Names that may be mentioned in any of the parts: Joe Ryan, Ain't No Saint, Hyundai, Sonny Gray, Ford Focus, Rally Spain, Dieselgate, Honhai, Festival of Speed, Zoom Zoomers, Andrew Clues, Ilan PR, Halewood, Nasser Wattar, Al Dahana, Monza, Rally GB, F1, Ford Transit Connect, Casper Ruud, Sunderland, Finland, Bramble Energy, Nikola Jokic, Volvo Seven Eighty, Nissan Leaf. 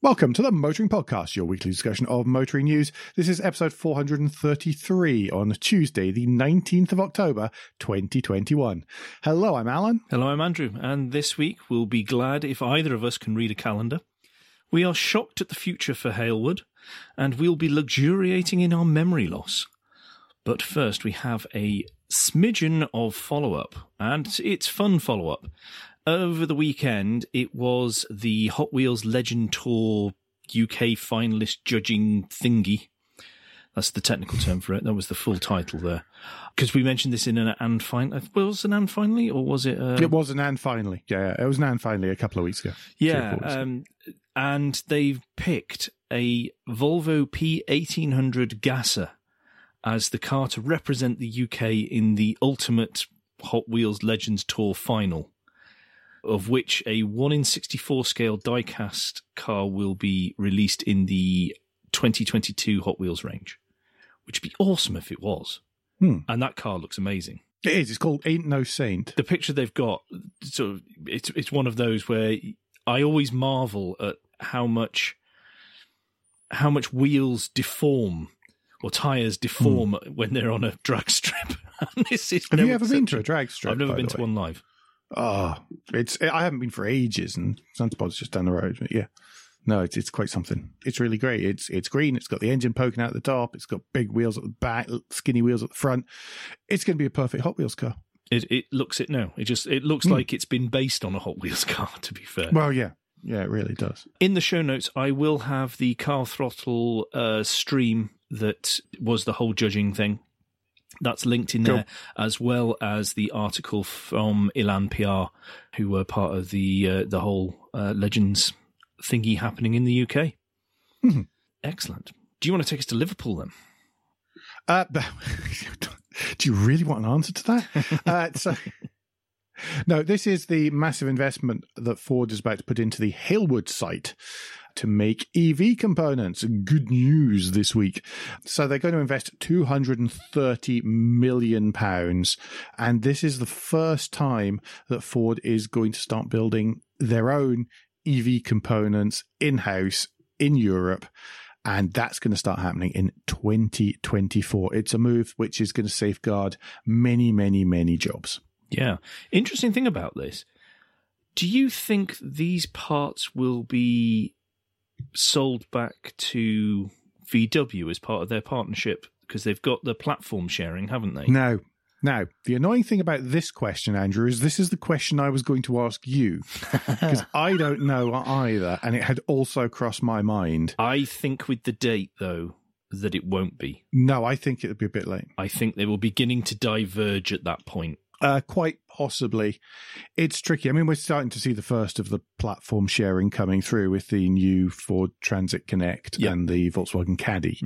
Welcome to the Motoring Podcast, your weekly discussion of motoring news. This is episode 433 on Tuesday, the 19th of October, 2021. Hello, I'm Alan. Hello, I'm Andrew. And this week, we'll be glad if either of us can read a calendar. We are shocked at the future for Halewood, and we'll be luxuriating in our memory loss. But first, we have a smidgen of follow-up, and it's fun follow-up. Over the weekend, it was the Hot Wheels Legends Tour UK finalist judging thingy. That's the technical term for it. That was the full title there. Because we mentioned this in an and finally. Was it an and finally, or was it? It was an and finally. Yeah, it was an and finally a couple of weeks ago. Yeah, and they've picked a Volvo P1800 Gasser as the car to represent the UK in the ultimate Hot Wheels Legends Tour final, of which a 1 in 64 scale diecast car will be released in the 2022 Hot Wheels range, which would be awesome if it was. And that car looks amazing. It is. It's called Ain't No Saint. The picture they've got, so it's one of those where I always marvel at how much wheels deform or tyres deform when they're on a drag strip. Have you ever been to a drag strip? I've never been to one live. I haven't been for ages, and Sunspot's just down the road. But yeah, no, it's quite something. It's really great. It's green. It's got the engine poking out the top. It's got big wheels at the back, skinny wheels at the front. It's going to be a perfect Hot Wheels car. It looks it now. It looks like it's been based on a Hot Wheels car, to be fair. Well, yeah, it really does. In the show notes, I will have the Car Throttle stream that was the whole judging thing. That's linked in there, as well as the article from Ilan PR, who were part of the whole Legends thingy happening in the UK. Mm-hmm. Excellent. Do you want to take us to Liverpool, then? Do you really want an answer to that? No, this is the massive investment that Ford is about to put into the Halewood site to make EV components. Good news this week. So they're going to invest £230 million. And this is the first time that Ford is going to start building their own EV components in-house in Europe. And that's going to start happening in 2024. It's a move which is going to safeguard many, many, many jobs. Yeah. Interesting thing about this. Do you think these parts will be sold back to VW as part of their partnership, because they've got the platform sharing, haven't they? No. Now, the annoying thing about this question, Andrew, is this is the question I was going to ask you, because I don't know either, and it had also crossed my mind. I think with the date, though, that it won't be. No, I think it'll be a bit late. I think they will beginning to diverge at that point. Quite possibly. It's tricky. I mean, we're starting to see the first of the platform sharing coming through with the new Ford Transit Connect and the Volkswagen Caddy.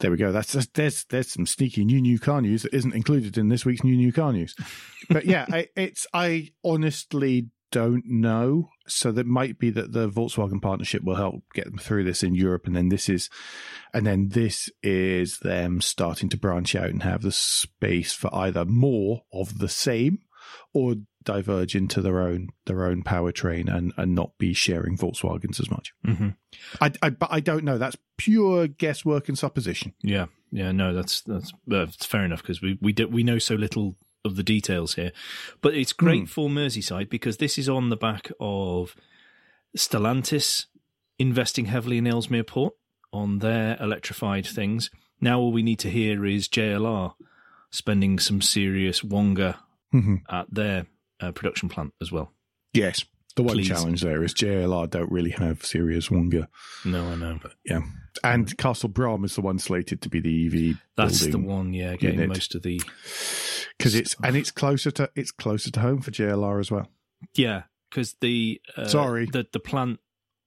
There we go. There's some sneaky new car news that isn't included in this week's new car news. But yeah, I honestly don't know. So that might be that the Volkswagen partnership will help get them through this in Europe, and then this is them starting to branch out and have the space for either more of the same or diverge into their own powertrain and not be sharing Volkswagens as much. Mm-hmm. But I don't know. That's pure guesswork and supposition. Yeah, no, that's fair enough, because we know so little of the details here, but it's great for Merseyside, because this is on the back of Stellantis investing heavily in Ellesmere Port on their electrified things. Now all we need to hear is JLR spending some serious wonga at their production plant as well. Yes, the one challenge there is JLR don't really have serious wonga. No, I know. But yeah. And Castle Brom is the one slated to be the EV. That's the one, yeah, getting unit. Most of the... Because it's closer to home for JLR as well. Yeah, because the plant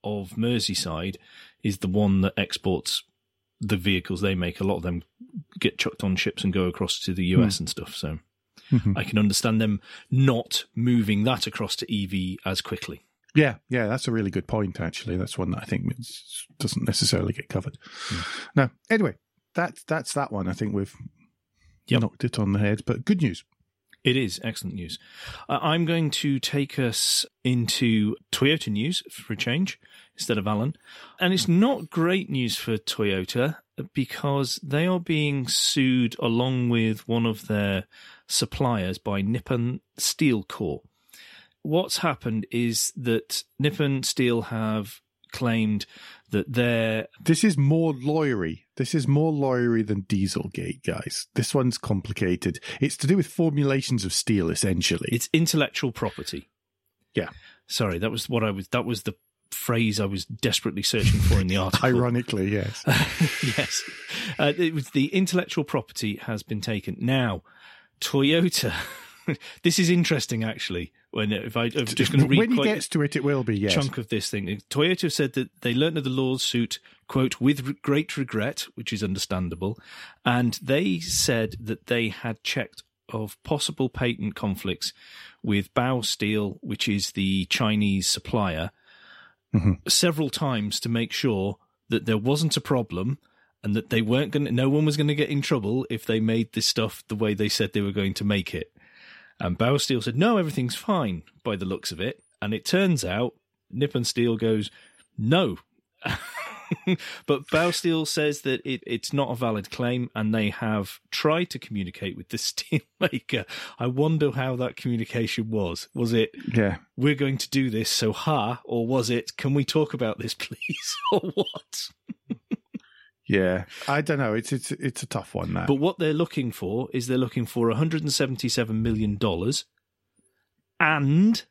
of Merseyside is the one that exports the vehicles they make. A lot of them get chucked on ships and go across to the US and stuff. So I can understand them not moving that across to EV as quickly. Yeah, that's a really good point, actually. That's one that I think doesn't necessarily get covered. No, anyway, that's that one. I think we've... knocked it on the head, but good news. It is excellent news. I'm going to take us into Toyota news for a change. instead of Alan. And it's not great news for Toyota because they are being sued along with one of their suppliers by Nippon Steel Corp. What's happened is that Nippon Steel have claimed that they're... This is more lawyery than Dieselgate, guys. This one's complicated. It's to do with formulations of steel, essentially. It's intellectual property. Yeah. Sorry, that was the phrase I was desperately searching for in the article. Ironically, yes. Yes. It was the intellectual property has been taken. Now, Toyota... This is interesting, actually. I'm just going to read. When he gets to it, it will be, yes. Chunk of this thing. Toyota said that they learned of the lawsuit, quote, with great regret, which is understandable, and they said that they had checked of possible patent conflicts with Baosteel, which is the Chinese supplier, several times to make sure that there wasn't a problem. And that they weren't going. No one was going to get in trouble if they made this stuff the way they said they were going to make it. And Baosteel said, no, everything's fine by the looks of it. And it turns out Nippon Steel goes, no. But Baosteel says that it's not a valid claim and they have tried to communicate with the steelmaker. I wonder how that communication was. Was it, yeah, we're going to do this, so ha? Or was it, can we talk about this, please? Or what? Yeah, I don't know. It's a tough one, that. But what they're looking for is they're looking for $177 million and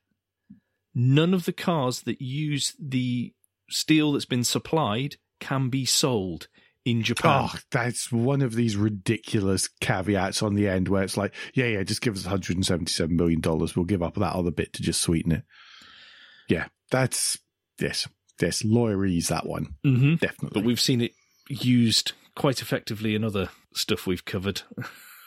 none of the cars that use the steel that's been supplied can be sold in Japan. Oh, that's one of these ridiculous caveats on the end where it's like, yeah, just give us $177 million. We'll give up that other bit to just sweeten it. Yeah, that's, yes, lawyerese, that one. Mm-hmm. Definitely. But we've seen it used quite effectively in other stuff we've covered.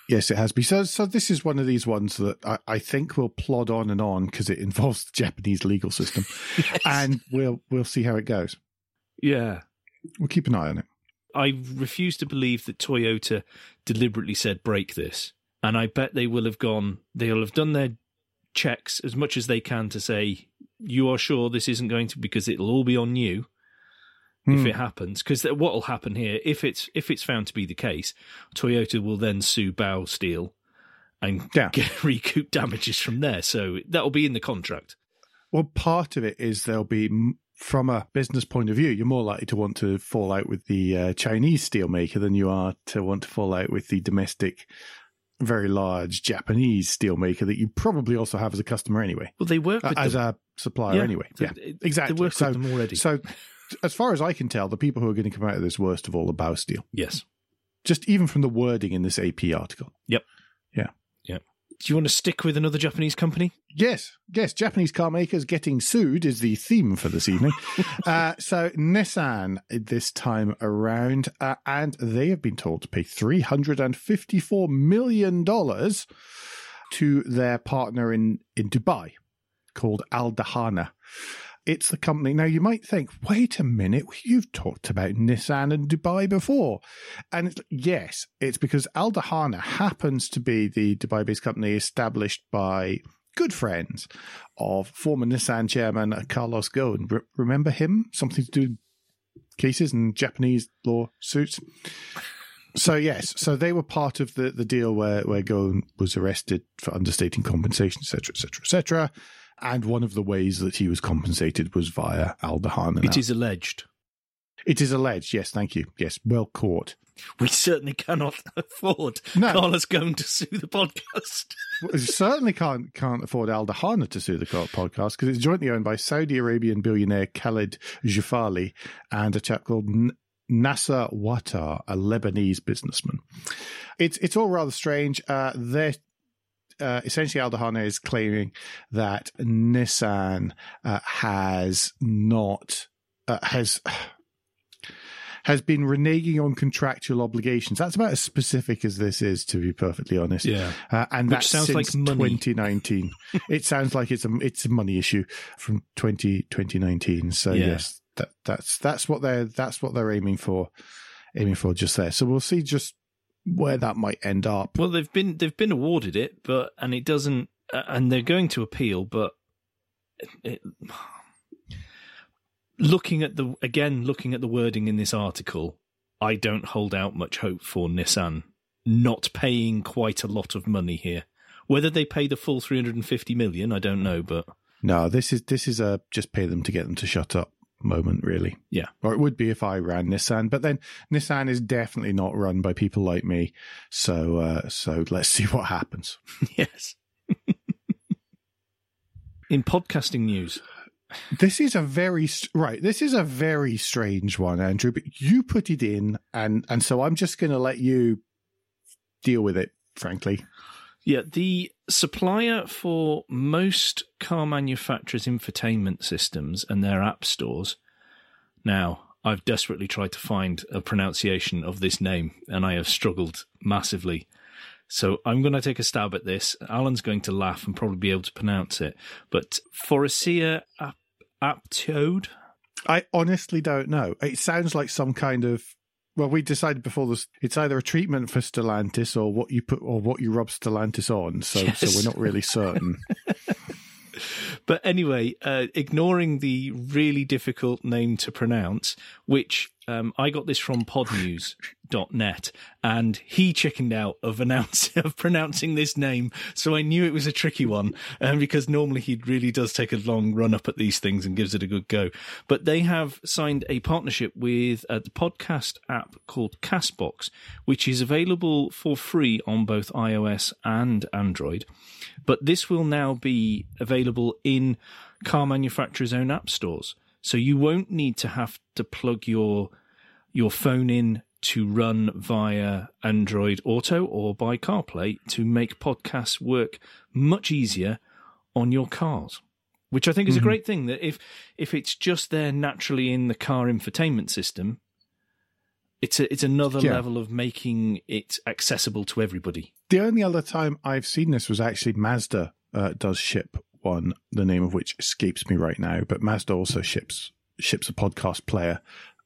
Yes, it has been. So this is one of these ones that I think will plod on and on because it involves the Japanese legal system. Yes. And we'll see how it goes. Yeah. We'll keep an eye on it. I refuse to believe that Toyota deliberately said break this. And I bet they'll have done their checks as much as they can to say, you are sure this isn't going to, because it'll all be on you. If it happens, because what will happen here, if it's found to be the case, Toyota will then sue Baosteel and recoup damages from there. So that will be in the contract. Well, part of it is there'll be, from a business point of view, you're more likely to want to fall out with the Chinese steelmaker than you are to want to fall out with the domestic, very large Japanese steelmaker that you probably also have as a customer anyway. Well, they work with as a supplier anyway. Exactly. They work with them already. So... as far as I can tell, the people who are going to come out of this worst of all are Baosteel. Yes. Just even from the wording in this AP article. Yep. Yeah. Yeah. Do you want to stick with another Japanese company? Yes. Yes. Japanese car makers getting sued is the theme for this evening. So Nissan this time around, and they have been told to pay $354 million to their partner in Dubai called Al Dahana. It's the company. Now, you might think, wait a minute, you've talked about Nissan and Dubai before. And it's because Al Dahana happens to be the Dubai-based company established by good friends of former Nissan chairman Carlos Ghosn. Remember him? Something to do with cases and Japanese lawsuits. So, so they were part of the deal where Ghosn was arrested for understating compensation, etc., etc., etc., and one of the ways that he was compensated was via Al Dahana. It is alleged. It is alleged, yes, thank you. Yes, well caught. We certainly cannot afford Carlos Ghosn to sue the podcast. We certainly can't afford Al Dahana to sue the podcast because it's jointly owned by Saudi Arabian billionaire Khaled Jafali and a chap called Nasser Wattar, a Lebanese businessman. It's all rather strange. Essentially, Al Dahana is claiming that Nissan has been reneging on contractual obligations. That's about as specific as this is, to be perfectly honest. Yeah, and that sounds since like 2019. It sounds like it's a money issue from 2019. So yes, that's what they're aiming for just there. So we'll see just where that might end up. Well, they've been awarded it, but it doesn't, and they're going to appeal, but Looking at the wording in this article, I don't hold out much hope for Nissan not paying quite a lot of money here. Whether they pay the full 350 million, I don't know, but no, this is a just pay them to get them to shut up moment, really. Yeah. Or it would be if I ran Nissan, but then Nissan is definitely not run by people like me. So let's see what happens. Yes. In podcasting news, This is a very strange one, Andrew, but you put it in, and so I'm just going to let you deal with it, frankly. Yeah, the supplier for most car manufacturers' infotainment systems and their app stores. Now, I've desperately tried to find a pronunciation of this name, and I have struggled massively. So I'm going to take a stab at this. Alan's going to laugh and probably be able to pronounce it. But Faurecia Aptode? I honestly don't know. It sounds like some kind of... Well, we decided before this, it's either a treatment for Stellantis or what you put or what you rub Stellantis on. So, yes. So we're not really certain. But anyway, ignoring the really difficult name to pronounce, which I got this from podnews.net, and he chickened out of pronouncing this name. So I knew it was a tricky one, because normally he really does take a long run up at these things and gives it a good go. But they have signed a partnership with the podcast app called Castbox, which is available for free on both iOS and Android. But this will now be available in car manufacturers' own app stores. So you won't need to have to plug your phone in to run via Android Auto or by CarPlay to make podcasts work much easier on your cars, which I think is a great thing. That if it's just there naturally in the car infotainment system, it's another level of making it accessible to everybody. The only other time I've seen this was actually Mazda does ship one, the name of which escapes me right now, but Mazda also ships a podcast player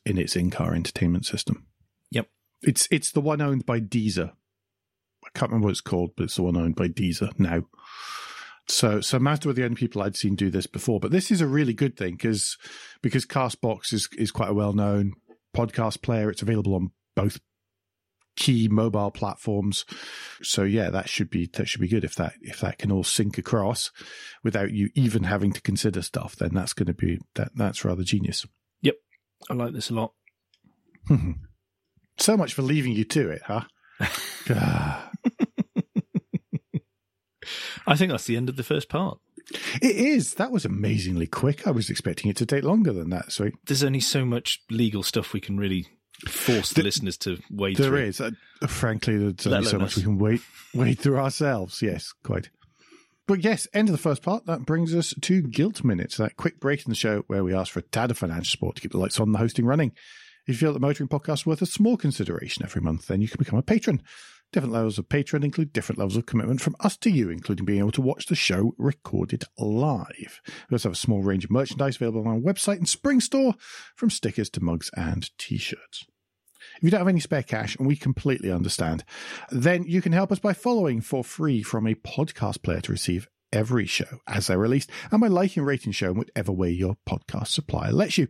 in its in-car entertainment system. Yep. It's the one owned by Deezer. I can't remember what it's called, but it's the one owned by Deezer now. So Mazda were the only people I'd seen do this before, but this is a really good thing because Castbox is quite a well-known podcast player. It's available on both key mobile platforms, so yeah, that should be good if that can all sync across without you even having to consider stuff. Then that's going to be that's rather genius. Yep, I like this a lot. So much for leaving you to it, huh? I think that's the end of the first part. It is. That was amazingly quick. I was expecting it to take longer than that. So there's only so much legal stuff we can really force the listeners to wade through. There is. Frankly, there's only so much we can wade through ourselves. Yes, quite. But yes, end of the first part. That brings us to Guilt Minutes, that quick break in the show where we ask for a tad of financial support to keep the lights on and the hosting running. If you feel that the Motoring Podcast is worth a small consideration every month, then you can become a patron. Different levels of Patreon include different levels of commitment from us to you, including being able to watch the show recorded live. We also have a small range of merchandise available on our website and Spring Store, from stickers to mugs and T-shirts. If you don't have any spare cash, and we completely understand, then you can help us by following for free from a podcast player to receive every show as they're released, and by liking and rating show in whatever way your podcast supplier lets you.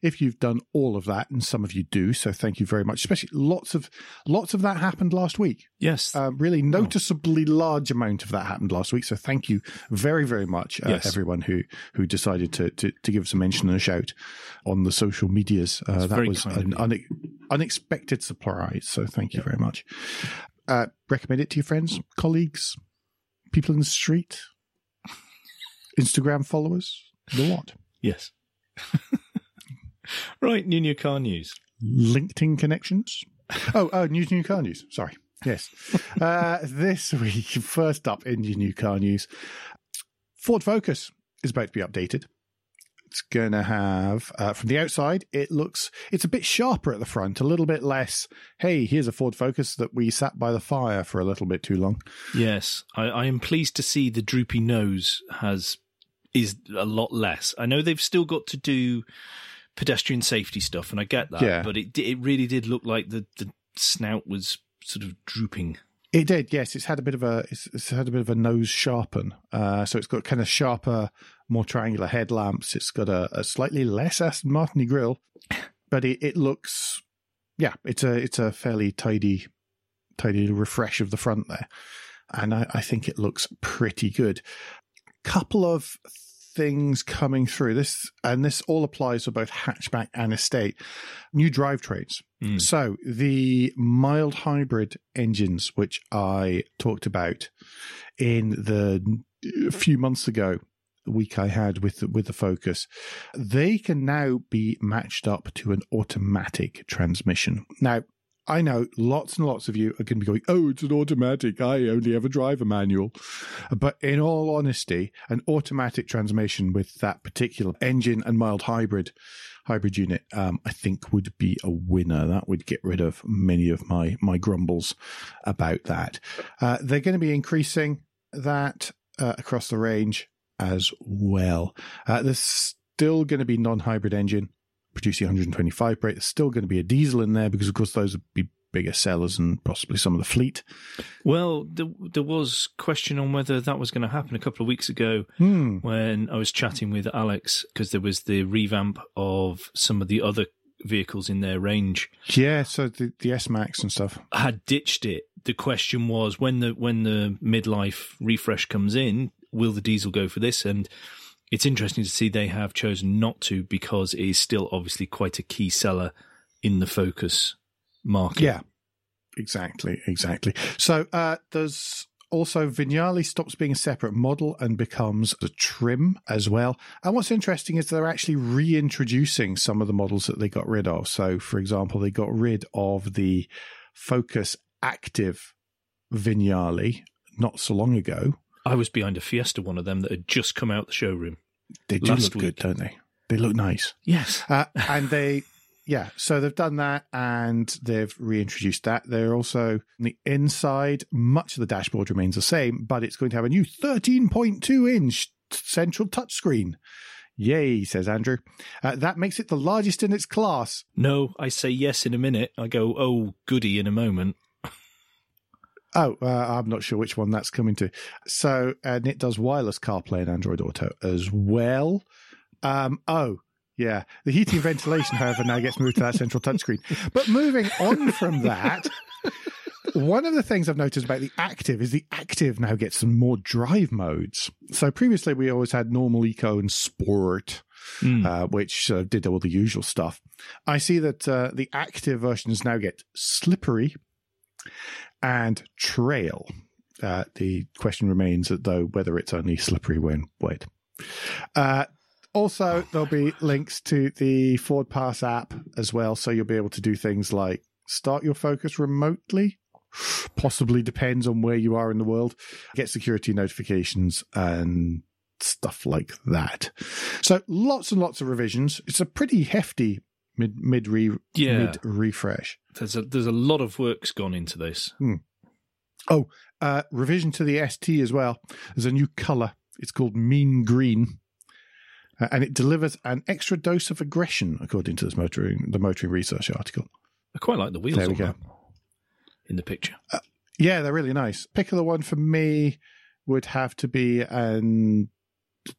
If you've done all of that, and some of you do, so thank you very much. Especially lots of that happened last week. Yes. Really noticeably large amount of that happened last week, so thank you very, very much, everyone who decided to give us a mention and a shout on the social medias. That was an unexpected surprise, so thank you very much. Recommend it to your friends, colleagues, people in the street, Instagram followers, the lot. Yes. Right, new car news. LinkedIn connections. Oh, new car news. Sorry. Yes. This week, first up in new car news, Ford Focus is about to be updated. It's going to have, from the outside, it's a bit sharper at the front, a little bit less, hey, here's a Ford Focus that we sat by the fire for a little bit too long. Yes. I am pleased to see the droopy nose is a lot less. I know they've still got to do pedestrian safety stuff, and I get that, but it really did look like the snout was sort of drooping. It did, yes. It's had a bit of a nose sharpen, so it's got kind of sharper, more triangular headlamps. It's got a slightly less Aston Martin grille, but it looks, yeah, it's a fairly tidy refresh of the front there. And I think it looks pretty good. Couple of things coming through this, and this all applies for both hatchback and estate, new drivetrains. So the mild hybrid engines, which I talked about in a few months ago, the week I had with the Focus, they can now be matched up to an automatic transmission. Now, I know lots and lots of you are going to be going, oh, it's an automatic, I only ever drive a manual. But in all honesty, an automatic transmission with that particular engine and mild hybrid unit, I think would be a winner. That would get rid of many of my grumbles about that. They're going to be increasing that across the range as well. There's still going to be non-hybrid engine producing 125 brake. There's still going to be a diesel in there because, of course, those would be bigger sellers and possibly some of the fleet. Well, there was question on whether that was going to happen a couple of weeks ago when I was chatting with Alex, because there was the revamp of some of the other vehicles in their range. Yeah, so the S-Max and stuff had ditched it. The question was, when the midlife refresh comes in, will the diesel go for this? And it's interesting to see they have chosen not to, because it is still obviously quite a key seller in the Focus market. Yeah, exactly. So there's also Vignale stops being a separate model and becomes a trim as well. And what's interesting is they're actually reintroducing some of the models that they got rid of. So, for example, they got rid of the Focus Active Vignale not so long ago. I was behind a Fiesta, one of them that had just come out the showroom. They do look good, don't they? They look nice. Yes. So they've done that and they've reintroduced that. They're also, on the inside, much of the dashboard remains the same, but it's going to have a new 13.2-inch central touchscreen. Yay, says Andrew. That makes it the largest in its class. No, I say yes in a minute. I go, oh, goody, in a moment. Oh, I'm not sure which one that's coming to. So, and it does wireless CarPlay and Android Auto as well. The heating and ventilation, however, now gets moved to that central touchscreen. But moving on from that, one of the things I've noticed about the Active is the Active now gets some more drive modes. So previously we always had normal, eco, and sport, which did all the usual stuff. I see that the Active versions now get slippery and trail. The question remains, though, whether it's only slippery when wet. Also, there'll be links to the Ford Pass app as well, so you'll be able to do things like start your Focus remotely, possibly depends on where you are in the world, get security notifications and stuff like that. So lots and lots of revisions. It's a pretty hefty mid refresh. There's a lot of work's gone into this. Revision to the ST as well. There's a new color. It's called Mean Green, and it delivers an extra dose of aggression, according to this motoring research article. I quite like the wheels there. We go. In the picture. They're really nice. Pick of the one for me would have to be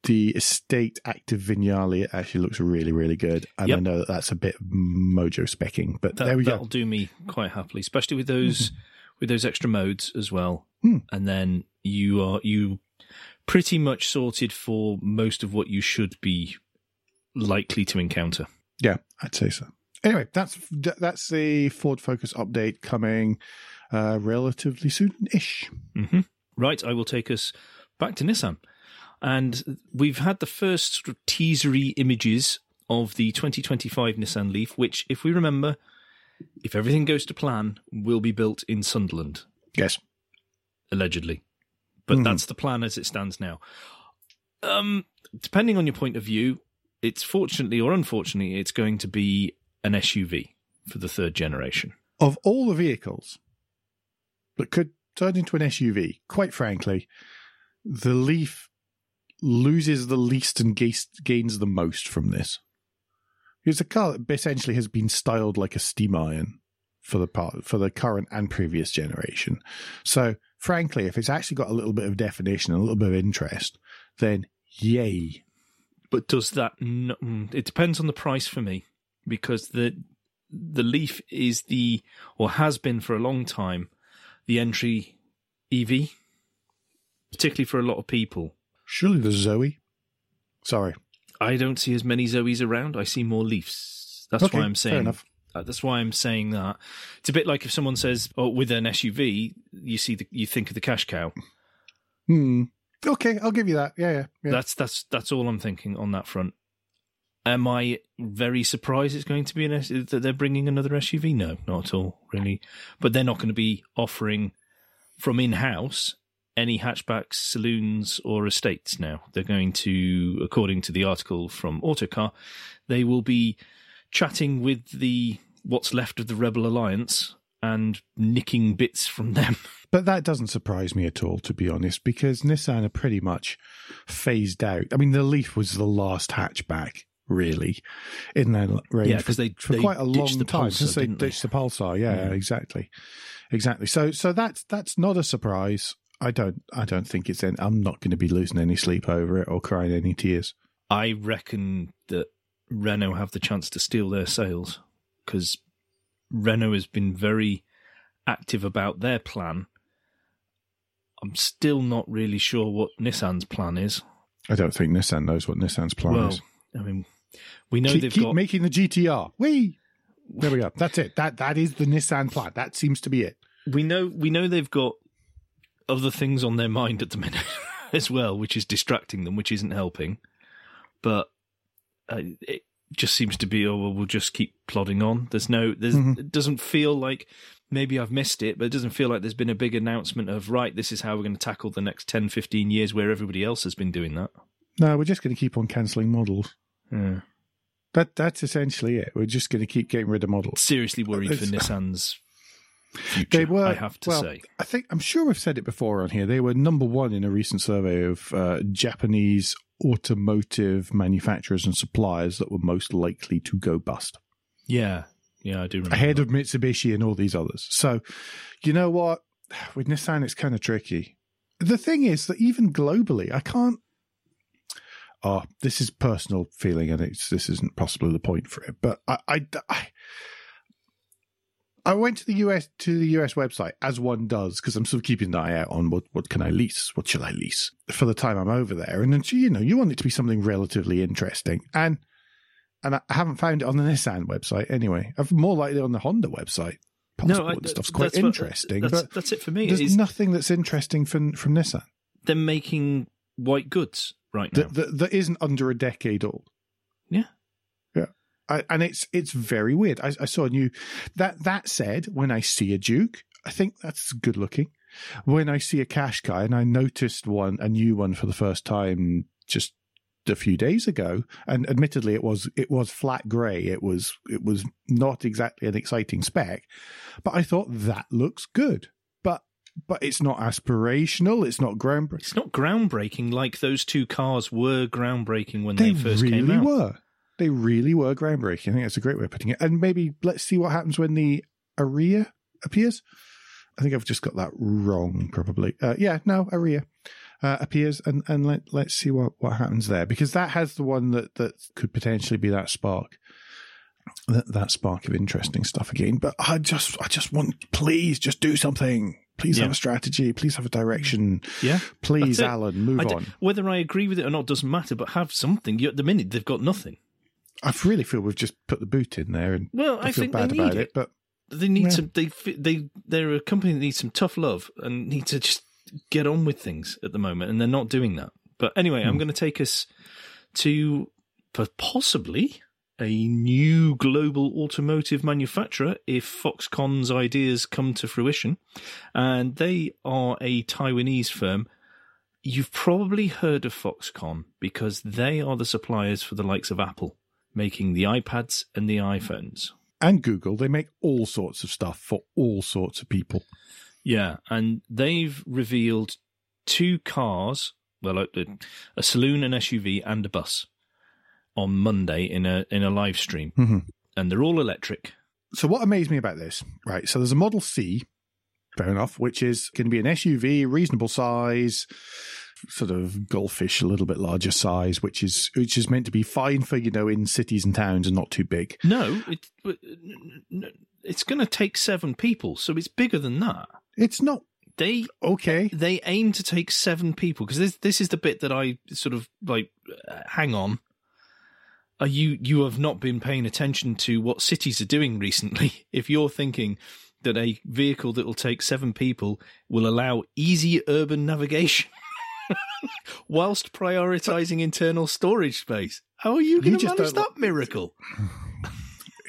the Estate Active Vignale. It actually looks really, really good. And I know that's a bit mojo specking, but there we go. That'll do me quite happily, especially with those extra modes as well. And then you pretty much sorted for most of what you should be likely to encounter. Yeah, I'd say so. Anyway, that's the Ford Focus update coming relatively soon-ish. Mm-hmm. Right, I will take us back to Nissan. And we've had the first sort of teasery images of the 2025 Nissan Leaf, which, if we remember, if everything goes to plan, will be built in Sunderland. Yes. Allegedly. But that's the plan as it stands now. Depending on your point of view, it's fortunately or unfortunately, it's going to be an SUV for the third generation. Of all the vehicles that could turn into an SUV, quite frankly, the Leaf loses the least and gains the most from this. It's a car that essentially has been styled like a steam iron for the current and previous generation. So, frankly, if it's actually got a little bit of definition and a little bit of interest, then yay. But does that... It depends on the price for me, because the Leaf is the, or has been for a long time, the entry EV, particularly for a lot of people. Surely the Zoe? Sorry. I don't see as many Zoes around. I see more Leafs. That's okay, why I'm saying... Fair enough. That's why I'm saying that. It's a bit like if someone says, "Oh, with an SUV, you think of the cash cow." Hmm. Okay, I'll give you that. Yeah. That's all I'm thinking on that front. Am I very surprised it's going to be that they're bringing another SUV? No, not at all, really. But they're not going to be offering from in-house any hatchbacks, saloons, or estates now. They're going to, according to the article from Autocar, they will be chatting with the what's left of the Rebel Alliance and nicking bits from them. But that doesn't surprise me at all, to be honest, because Nissan are pretty much phased out. I mean, the Leaf was the last hatchback, really, in their range for quite a long time since they ditched the Pulsar. Yeah. Exactly. So that's not a surprise. I don't think it's. I'm not going to be losing any sleep over it or crying any tears. I reckon that Renault have the chance to steal their sales, because Renault has been very active about their plan. I'm still not really sure what Nissan's plan is. I don't think Nissan knows what Nissan's plan is. I mean, we know they've keep making the GTR. There we go. That's it. That is the Nissan plan. That seems to be it. We know they've got other things on their mind at the minute as well, which is distracting them, which isn't helping. But it just seems to be, we'll just keep plodding on. It doesn't feel like, maybe I've missed it, but it doesn't feel like there's been a big announcement of, right, this is how we're going to tackle the next 10, 15 years where everybody else has been doing that. No, we're just going to keep on cancelling models. Yeah. That's essentially it. We're just going to keep getting rid of models. Seriously worried for Nissan's future, I have to say. I'm sure I've said it before on here. They were number one in a recent survey of Japanese automotive manufacturers and suppliers that were most likely to go bust. Yeah, I do remember. Ahead of Mitsubishi and all these others. So, you know what? With Nissan, it's kind of tricky. The thing is that even globally, I can't... Oh, this is personal feeling, and this isn't possibly the point for it. But I went to the US website, as one does, because I'm sort of keeping an eye out on what can I lease, what shall I lease for the time I'm over there. And then, you know, you want it to be something relatively interesting, and I haven't found it on the Nissan website anyway. I'm more likely on the Honda website. Stuff's quite interesting. That's it for me. There's nothing that's interesting from Nissan. They're making white goods right now that isn't under a decade old. Yeah. And it's very weird. I saw a new... That said, when I see a Duke, I think that's good looking. When I see a Qashqai, and I noticed a new one for the first time just a few days ago, and admittedly it was flat grey. It was not exactly an exciting spec, but I thought that looks good. But it's not aspirational. It's not groundbreaking. It's not groundbreaking like those two cars were groundbreaking when they first came out. They really were groundbreaking. I think that's a great way of putting it. And maybe let's see what happens when the Ariya appears. I think I've just got that wrong, probably. Ariya appears, and let's see what happens there, because that has the one that could potentially be that spark. That spark of interesting stuff again. But I just want, please just do something. Please have a strategy. Please have a direction. Yeah. Please, Alan, move on. Whether I agree with it or not doesn't matter, but have something. At the minute, they've got nothing. I really feel we've just put the boot in there, and I feel bad about it. But they need some. They're a company that needs some tough love and need to just get on with things at the moment, and they're not doing that. But anyway, I'm going to take us to possibly a new global automotive manufacturer, if Foxconn's ideas come to fruition. And they are a Taiwanese firm. You've probably heard of Foxconn because they are the suppliers for the likes of Apple, making the iPads and the iPhones. And Google. They make all sorts of stuff for all sorts of people. Yeah, and they've revealed two cars, a saloon, an SUV, and a bus, on Monday in a live stream. Mm-hmm. And they're all electric. So what amazed me about this, right, so there's a Model C, fair enough, which is going to be an SUV, reasonable size, sort of goldfish, a little bit larger size, which is meant to be fine for, you know, in cities and towns and not too big. No, it's going to take 7 people, so it's bigger than that. It's not. They aim to take 7 people, because this is the bit that I sort of like, hang on. You have not been paying attention to what cities are doing recently. If you're thinking that a vehicle that will take 7 people will allow easy urban navigation whilst prioritising internal storage space, how are you going to manage that miracle?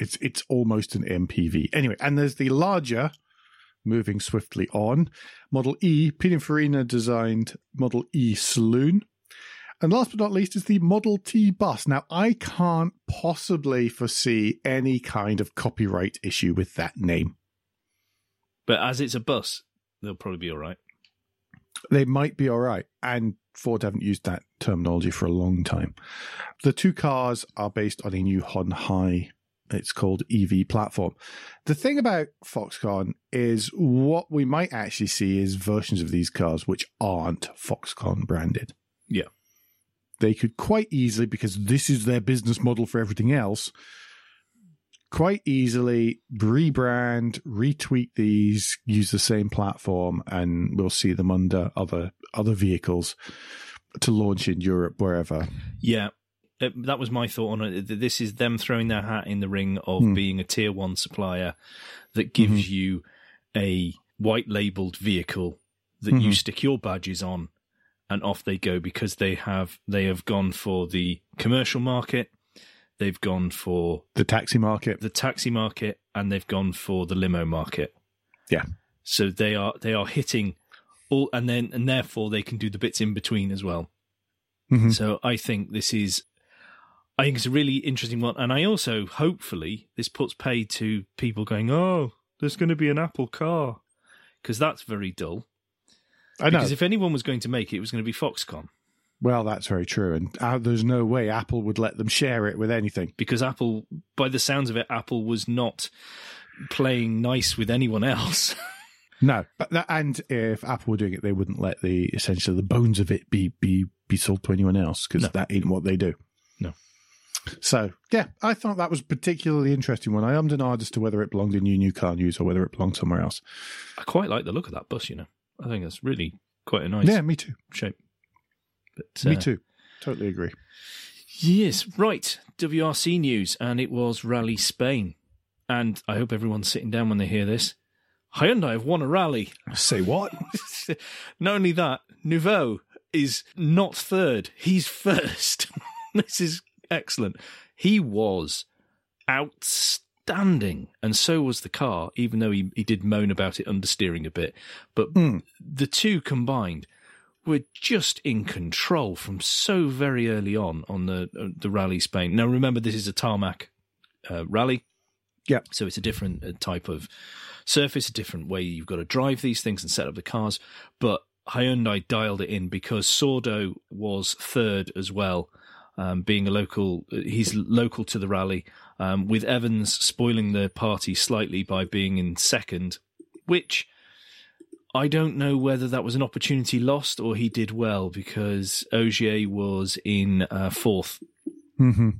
It's almost an MPV. Anyway, and there's the larger, moving swiftly on, Model E, Pininfarina-designed Model E Saloon. And last but not least is the Model T Bus. Now, I can't possibly foresee any kind of copyright issue with that name. But as it's a bus, they'll probably be all right. They might be all right. And Ford haven't used that terminology for a long time. The 2 cars are based on a new Honhai, it's called, EV platform. The thing about Foxconn is what we might actually see is versions of these cars which aren't Foxconn branded. Yeah. They could quite easily, because this is their business model for everything else, quite easily rebrand, retweet these, use the same platform, and we'll see them under other vehicles to launch in Europe, wherever. Yeah, that was my thought on it. This is them throwing their hat in the ring of being a tier 1 supplier that gives you a white-labelled vehicle that you stick your badges on, and off they go, because they have gone for the commercial market, they've gone for the taxi market, and they've gone for the limo market. Yeah. So they are hitting all, and therefore they can do the bits in between as well. Mm-hmm. So I think it's a really interesting one, and I also, hopefully, this puts pay to people going, oh, there's going to be an Apple car, because that's very dull. I know. Because if anyone was going to make it, it was going to be Foxconn. Well, that's very true. And there's no way Apple would let them share it with anything. Because Apple, by the sounds of it, Apple was not playing nice with anyone else. No. And if Apple were doing it, they wouldn't let essentially the bones of it be sold to anyone else, because that ain't what they do. No. So, yeah, I thought that was a particularly interesting one. I ummed and ahed as to whether it belonged in New Car News or whether it belonged somewhere else. I quite like the look of that bus, you know. I think that's really quite a nice shape. But, me too. Totally agree. Yes. Right. WRC news, and it was Rally Spain. And I hope everyone's sitting down when they hear this. Hyundai have won a rally. Say what? Not only that, Nouveau is not third. He's first. This is excellent. He was outstanding, and so was the car, even though he did moan about it understeering a bit. But the 2 combined were just in control from so very early on the Rally Spain. Now, remember, this is a tarmac rally. Yeah. So it's a different type of surface, a different way you've got to drive these things and set up the cars. But Hyundai dialed it in, because Sordo was third as well, being a local. He's local to the rally, with Evans spoiling the party slightly by being in second, which I don't know whether that was an opportunity lost or he did well, because Ogier was in fourth. Mm-hmm.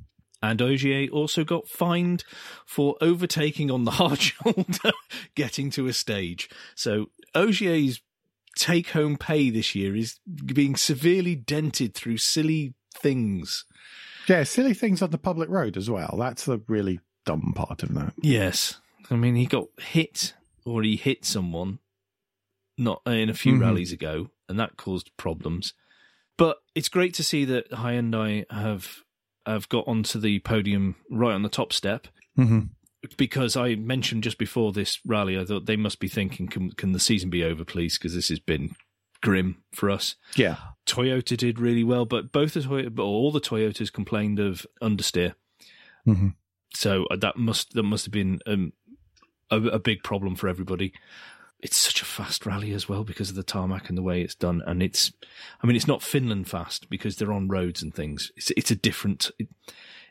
And Ogier also got fined for overtaking on the hard shoulder, getting to a stage. So Ogier's take-home pay this year is being severely dented through silly things. Yeah, silly things on the public road as well. That's the really dumb part of that. Yes. I mean, he got hit, or he hit someone not in a few rallies ago, and that caused problems. But it's great to see that Hyundai have got onto the podium right on the top step, because I mentioned just before this rally, I thought they must be thinking, can the season be over, please? Because this has been grim for us. Yeah. Toyota did really well, but all the Toyotas complained of understeer. Mm-hmm. So that must have been a big problem for everybody. It's such a fast rally as well, because of the tarmac and the way it's done. And it's not Finland fast, because they're on roads and things. It's a different.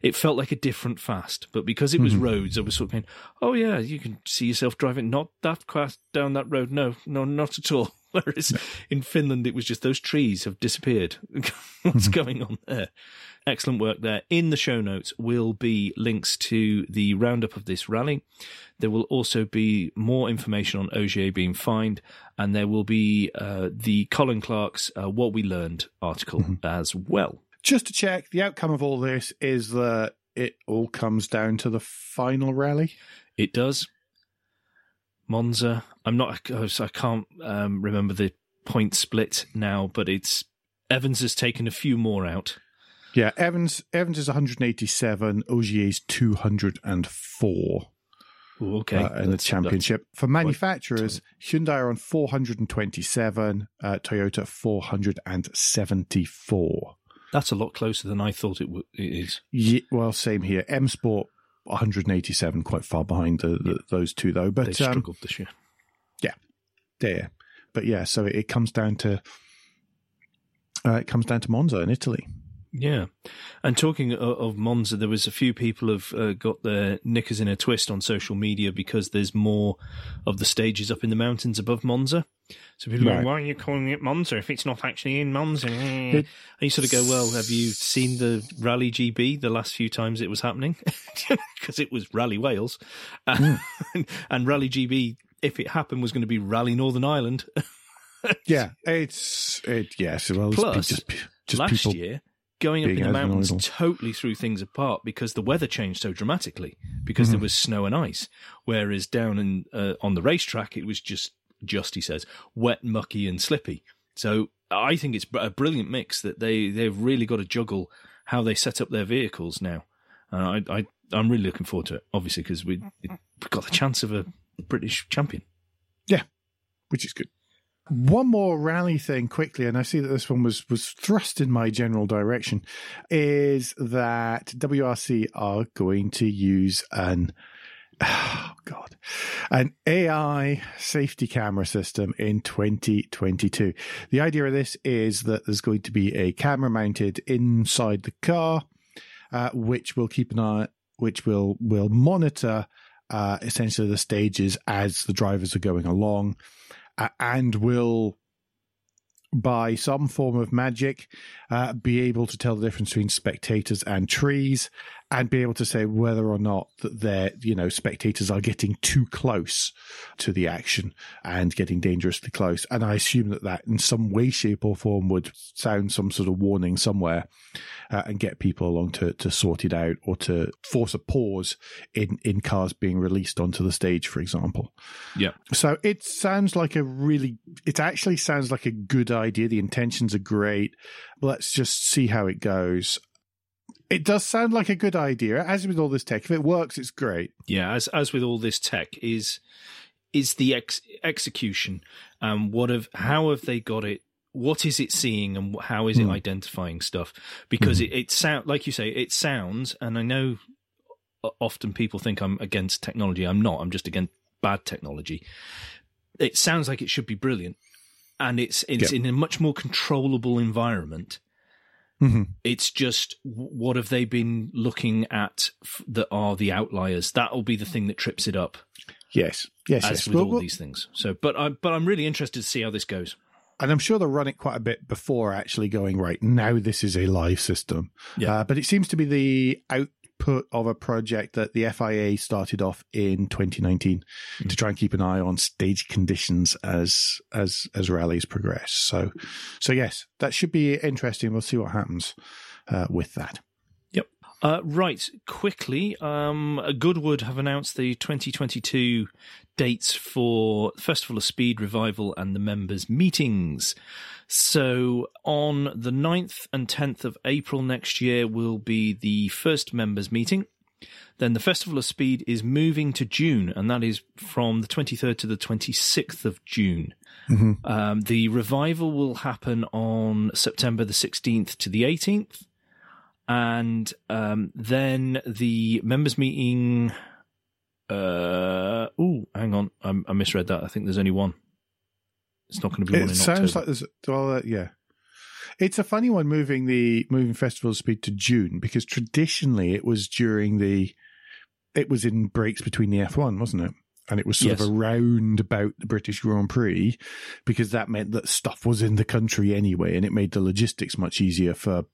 It felt like a different fast, but because it was roads, I was sort of going, oh yeah, you can see yourself driving not that fast down that road. No, not at all. Whereas in Finland, it was just those trees have disappeared. What's going on there? Excellent work there. In the show notes will be links to the roundup of this rally. There will also be more information on Ogier being fined, and there will be the Colin Clark's What We Learned article as well. Just to check, the outcome of all this is that it all comes down to the final rally? It does. Monza. I can't remember the point split now, but it's Evans has taken a few more out. Yeah, Evans is 187, Ogier's 204. Ooh, okay. In the championship. For manufacturers, Hyundai are on 427, Toyota 474. That's a lot closer than I thought it is. Yeah, well, same here. M Sport 187, quite far behind those two, though. But they struggled this year. Yeah, there. But yeah, so it comes down to Monza in Italy. Yeah, and talking of Monza, there was a few people have got their knickers in a twist on social media because there's more of the stages up in the mountains above Monza. So people are like, why are you calling it Monza if it's not actually in Monza? And you sort of go, well, have you seen the Rally GB the last few times it was happening? Because it was Rally Wales. And Rally GB, if it happened, was going to be Rally Northern Ireland. Yeah, yes. Well, plus, just last year, going up in the mountains totally threw things apart because the weather changed so dramatically because there was snow and ice, whereas down in on the racetrack it was just he says wet, mucky, and slippy. So I think it's a brilliant mix that they've really got to juggle how they set up their vehicles now. I'm really looking forward to it, obviously, because we've got the chance of a British champion. Yeah, which is good. One more rally thing quickly, and I see that this one was thrust in my general direction, is that WRC are going to use an AI safety camera system in 2022. The idea of this is that there's going to be a camera mounted inside the car, which will keep an eye, which will monitor essentially the stages as the drivers are going along. And will, by some form of magic, be able to tell the difference between spectators and trees, and be able to say whether or not that spectators are getting too close to the action and getting dangerously close. And I assume that in some way, shape, or form would sound some sort of warning somewhere and get people along to sort it out, or to force a pause in cars being released onto the stage, for example. Yeah. So it actually sounds like a good idea. The intentions are great. Let's just see how it goes. It does sound like a good idea, as with all this tech. If it works, it's great. Yeah, as with all this tech, is the execution. How have they got it? What is it seeing, and how is it identifying stuff? Because it sounds, like you say, it sounds. And I know often people think I'm against technology. I'm not. I'm just against bad technology. It sounds like it should be brilliant, and it's in a much more controllable environment. It's just, what have they been looking at that are the outliers? That'll be the thing that trips it up. Yes. With all these things. So, but I'm really interested to see how this goes. And I'm sure they'll run it quite a bit before actually going, right, now this is a live system. Yeah. But it seems to be the output of a project that the FIA started off in 2019 to try and keep an eye on stage conditions as rallies progress. So yes, that should be interesting. We'll see what happens with that. Yep. Right, quickly, Goodwood have announced the 2022 dates for Festival of Speed Revival and the members' meetings. So on the 9th and 10th of April next year will be the first members' meeting. Then the Festival of Speed is moving to June, and that is from the 23rd to the 26th of June. The revival will happen on September the 16th to the 18th. And then the members' meeting. Hang on, I misread that. I think there's only one. It's not going to be one in October. It sounds like there's. Well, yeah, it's a funny one moving Festival of Speed to June, because traditionally it was during it was in breaks between the F1, wasn't it? and it was sort of around about the British Grand Prix, because that meant that stuff was in the country anyway, and it made the logistics much easier for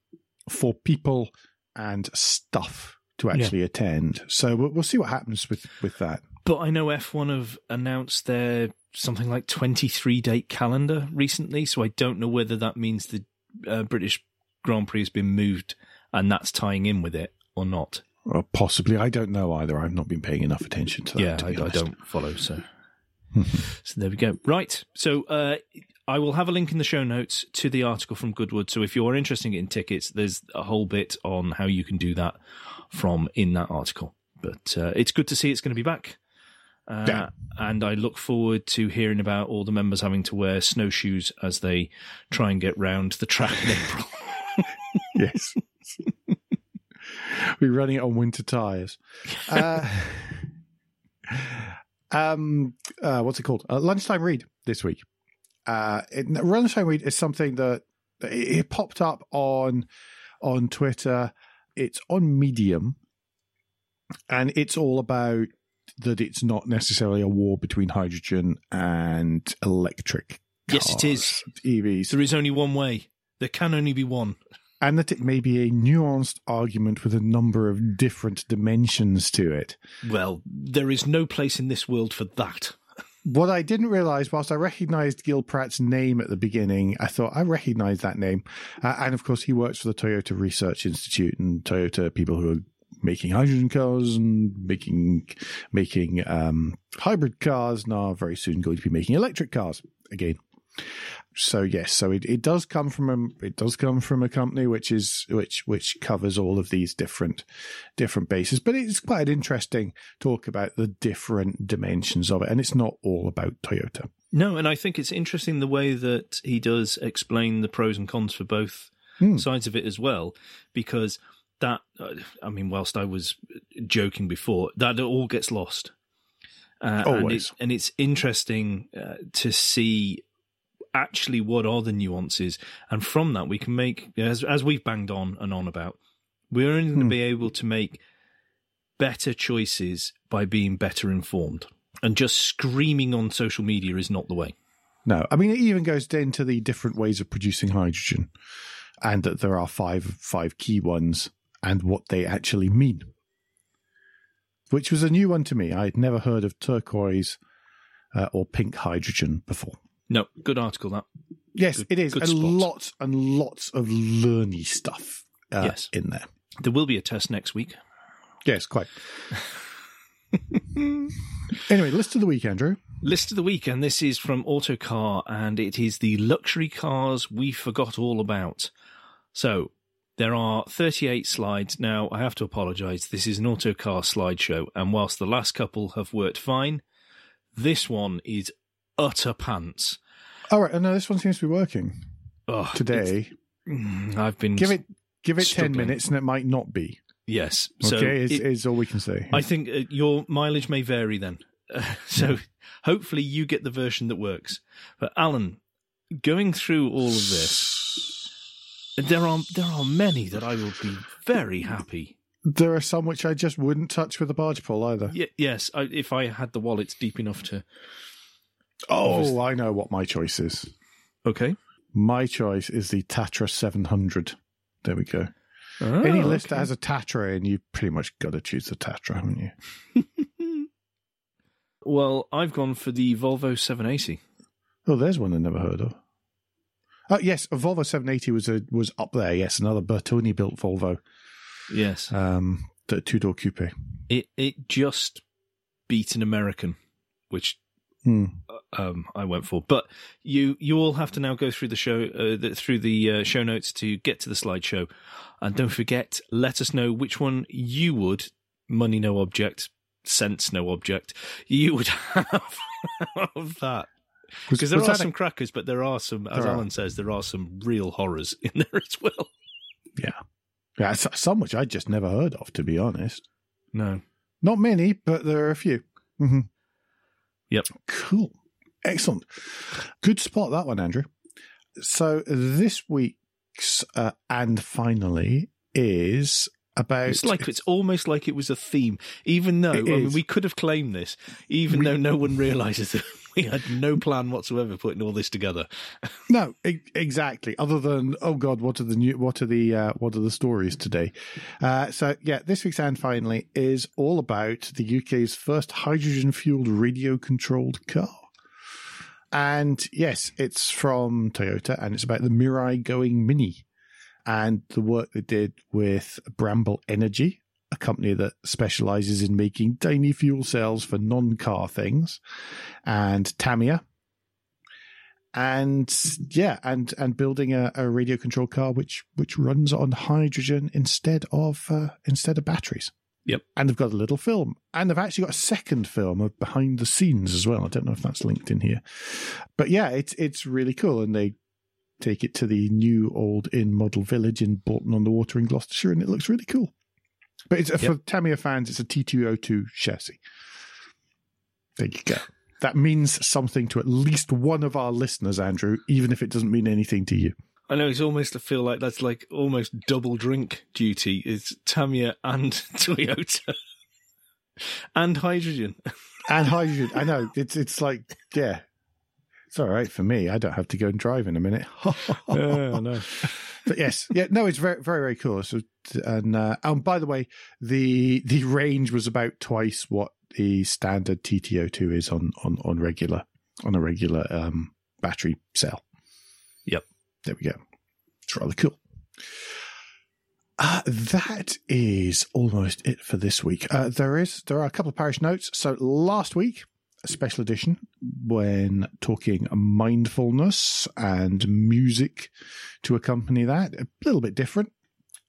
people and stuff to actually attend. So we'll see what happens with that. But I know F1 have announced their something like 23-date calendar recently, so I don't know whether that means the British Grand Prix has been moved and that's tying in with it or not. Or possibly. I don't know either. I've not been paying enough attention to that. Yeah, I don't follow, so... So there we go. Right. So I will have a link in the show notes to the article from Goodwood. So if you are interested in getting tickets, there's a whole bit on how you can do that from in that article. But it's good to see it's going to be back. And I look forward to hearing about all the members having to wear snowshoes as they try and get round the track in April. Yes. We're running it on winter tyres. What's it called? Lunchtime Read this week. Lunchtime Read is something that it popped up on Twitter. It's on Medium, and it's all about that it's not necessarily a war between hydrogen and electric cars. Yes, it is. EVs. There is only one way. There can only be one. And that it may be a nuanced argument with a number of different dimensions to it. Well, there is no place in this world for that. What I didn't realise, whilst I recognised Gil Pratt's name at the beginning, I thought, I recognise that name. And, of course, he works for the Toyota Research Institute, and Toyota people who are making hydrogen cars and making hybrid cars, and are very soon going to be making electric cars again. So yes, so it does come from a company which covers all of these different bases, but it's quite an interesting talk about the different dimensions of it, and it's not all about Toyota. No, and I think it's interesting the way that he does explain the pros and cons for both sides of it as well, because that, I mean, whilst I was joking before, that all gets lost. Always, and it's interesting to see. Actually, what are the nuances? And from that, we can make, as we've banged on and on about, we're only going to be able to make better choices by being better informed. And just screaming on social media is not the way. No. I mean, it even goes down to the different ways of producing hydrogen, and that there are five key ones, and what they actually mean. Which was a new one to me. I had never heard of turquoise or pink hydrogen before. No, good article, that. Yes, it is. And lots of learny stuff in there. There will be a test next week. Yes, quite. Anyway, list of the week, Andrew. List of the week, and this is from Autocar, and it is the luxury cars we forgot all about. So, there are 38 slides. Now, I have to apologise. This is an Autocar slideshow, and whilst the last couple have worked fine, this one is utter pants. All right, no, this one seems to be working today. I've been give it struggling. 10 minutes, and it might not be. Yes, so okay, is all we can say. I think your mileage may vary then. So hopefully you get the version that works. But Alan, going through all of this, there are many that I will be very happy. There are some which I just wouldn't touch with a barge pole either. Yes, if I had the wallets deep enough to. Oh, I know what my choice is. Okay. My choice is the Tatra 700. There we go. Oh, any list that has a Tatra in, you pretty much got to choose the Tatra, haven't you? Well, I've gone for the Volvo 780. Oh, there's one I never heard of. Oh, yes, a Volvo 780 was up there, yes. Another Bertone-built Volvo. Yes. The two-door coupe. It just beat an American, which... I went for, but you all have to now go through the show show notes to get to the slideshow, and don't forget, let us know which one you would you would have out of that, because there are some crackers, but there are some, as Alan says, there are some real horrors in there as well. Yeah, some which I just never heard of, to be honest. No, not many, but there are a few. Mm-hmm. Yep. Cool. Excellent. Good spot, that one, Andrew. So this week's, and finally, is about... It's almost like it was a theme, even though, we could have claimed this, though no one realises that we had no plan whatsoever putting all this together. No, exactly. Other than, oh God, what are the stories today? This week's And Finally is all about the UK's first hydrogen-fueled radio-controlled car. And yes, it's from Toyota, and it's about the Mirai Going Mini and the work they did with Bramble Energy, a company that specializes in making tiny fuel cells for non-car things, and Tamiya. And building a radio control car which runs on hydrogen instead of batteries. Yep. And they've got a little film. And they've actually got a second film of behind the scenes as well. I don't know if that's linked in here. But yeah, it's really cool. And they take it to the new Old Inn Model Village in Bolton-on-the-Water in Gloucestershire, and it looks really cool. But for Tamiya fans, it's a T202 chassis. There you go. That means something to at least one of our listeners, Andrew, even if it doesn't mean anything to you. I know, it's almost, I feel like that's like almost double drink duty. It's Tamiya and Toyota and hydrogen. And hydrogen. I know. It's like, yeah, it's all right for me. I don't have to go and drive in a minute. Yeah, no. But yes, yeah, no, it's very, very, very cool. So, and by the way, the range was about twice what the standard TTO2 is on a regular battery cell. Yep. There we go. It's rather cool. That is almost it for this week. There are a couple of parish notes. So last week, a special edition, when talking mindfulness and music to accompany that, a little bit different.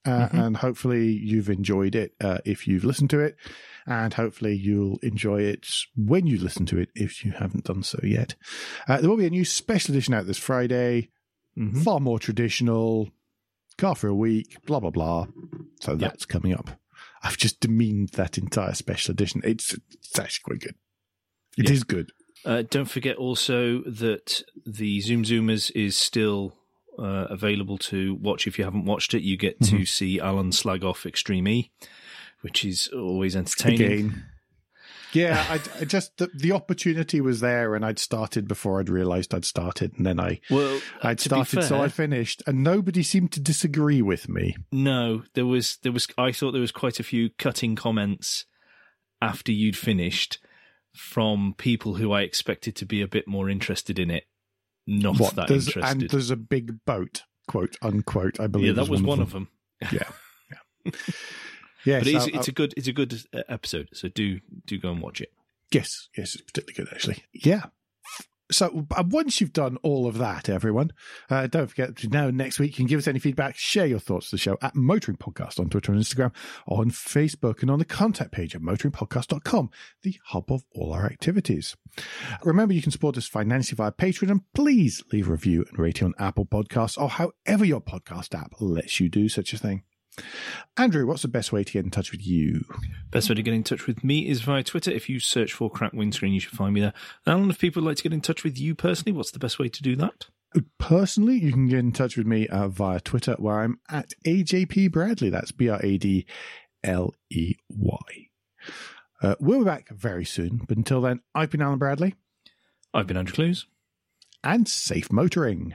And hopefully you've enjoyed it if you've listened to it, and hopefully you'll enjoy it when you listen to it if you haven't done so yet. There will be a new special edition out this Friday. Mm-hmm. Far more traditional, car for a week, blah, blah, blah. So that's coming up. I've just demeaned that entire special edition. It's actually quite good. It is good. Don't forget also that the Zoom Zoomers is still available to watch. If you haven't watched it, you get to see Alan slag off Extreme E, which is always entertaining. Again. Yeah, I just the opportunity was there, and I'd started before I'd realised I'd started, and then I'd started, so I finished, and nobody seemed to disagree with me. No, there was. I thought there was quite a few cutting comments after you'd finished from people who I expected to be a bit more interested in it. Not interested. And there's a big boat, quote unquote. I believe. Yeah, that was one of them. Yeah. Yes, but it's a good episode, so do go and watch it. Yes, it's particularly good, actually. Yeah. So once you've done all of that, everyone, don't forget, now next week you can give us any feedback, share your thoughts to the show at Motoring Podcast on Twitter and Instagram, on Facebook, and on the contact page at motoringpodcast.com, the hub of all our activities. Remember, you can support us financially via Patreon, and please leave a review and rating on Apple Podcasts or however your podcast app lets you do such a thing. Andrew, what's the best way to get in touch with you? Best way to get in touch with me is via Twitter. If you search for Crack Windscreen, you should find me there. Alan, if people would like to get in touch with you personally, what's the best way to do that? Personally, you can get in touch with me via Twitter, where I'm at AJP Bradley. That's Bradley. We'll be back very soon. But until then, I've been Alan Bradley. I've been Andrew Clues. And safe motoring.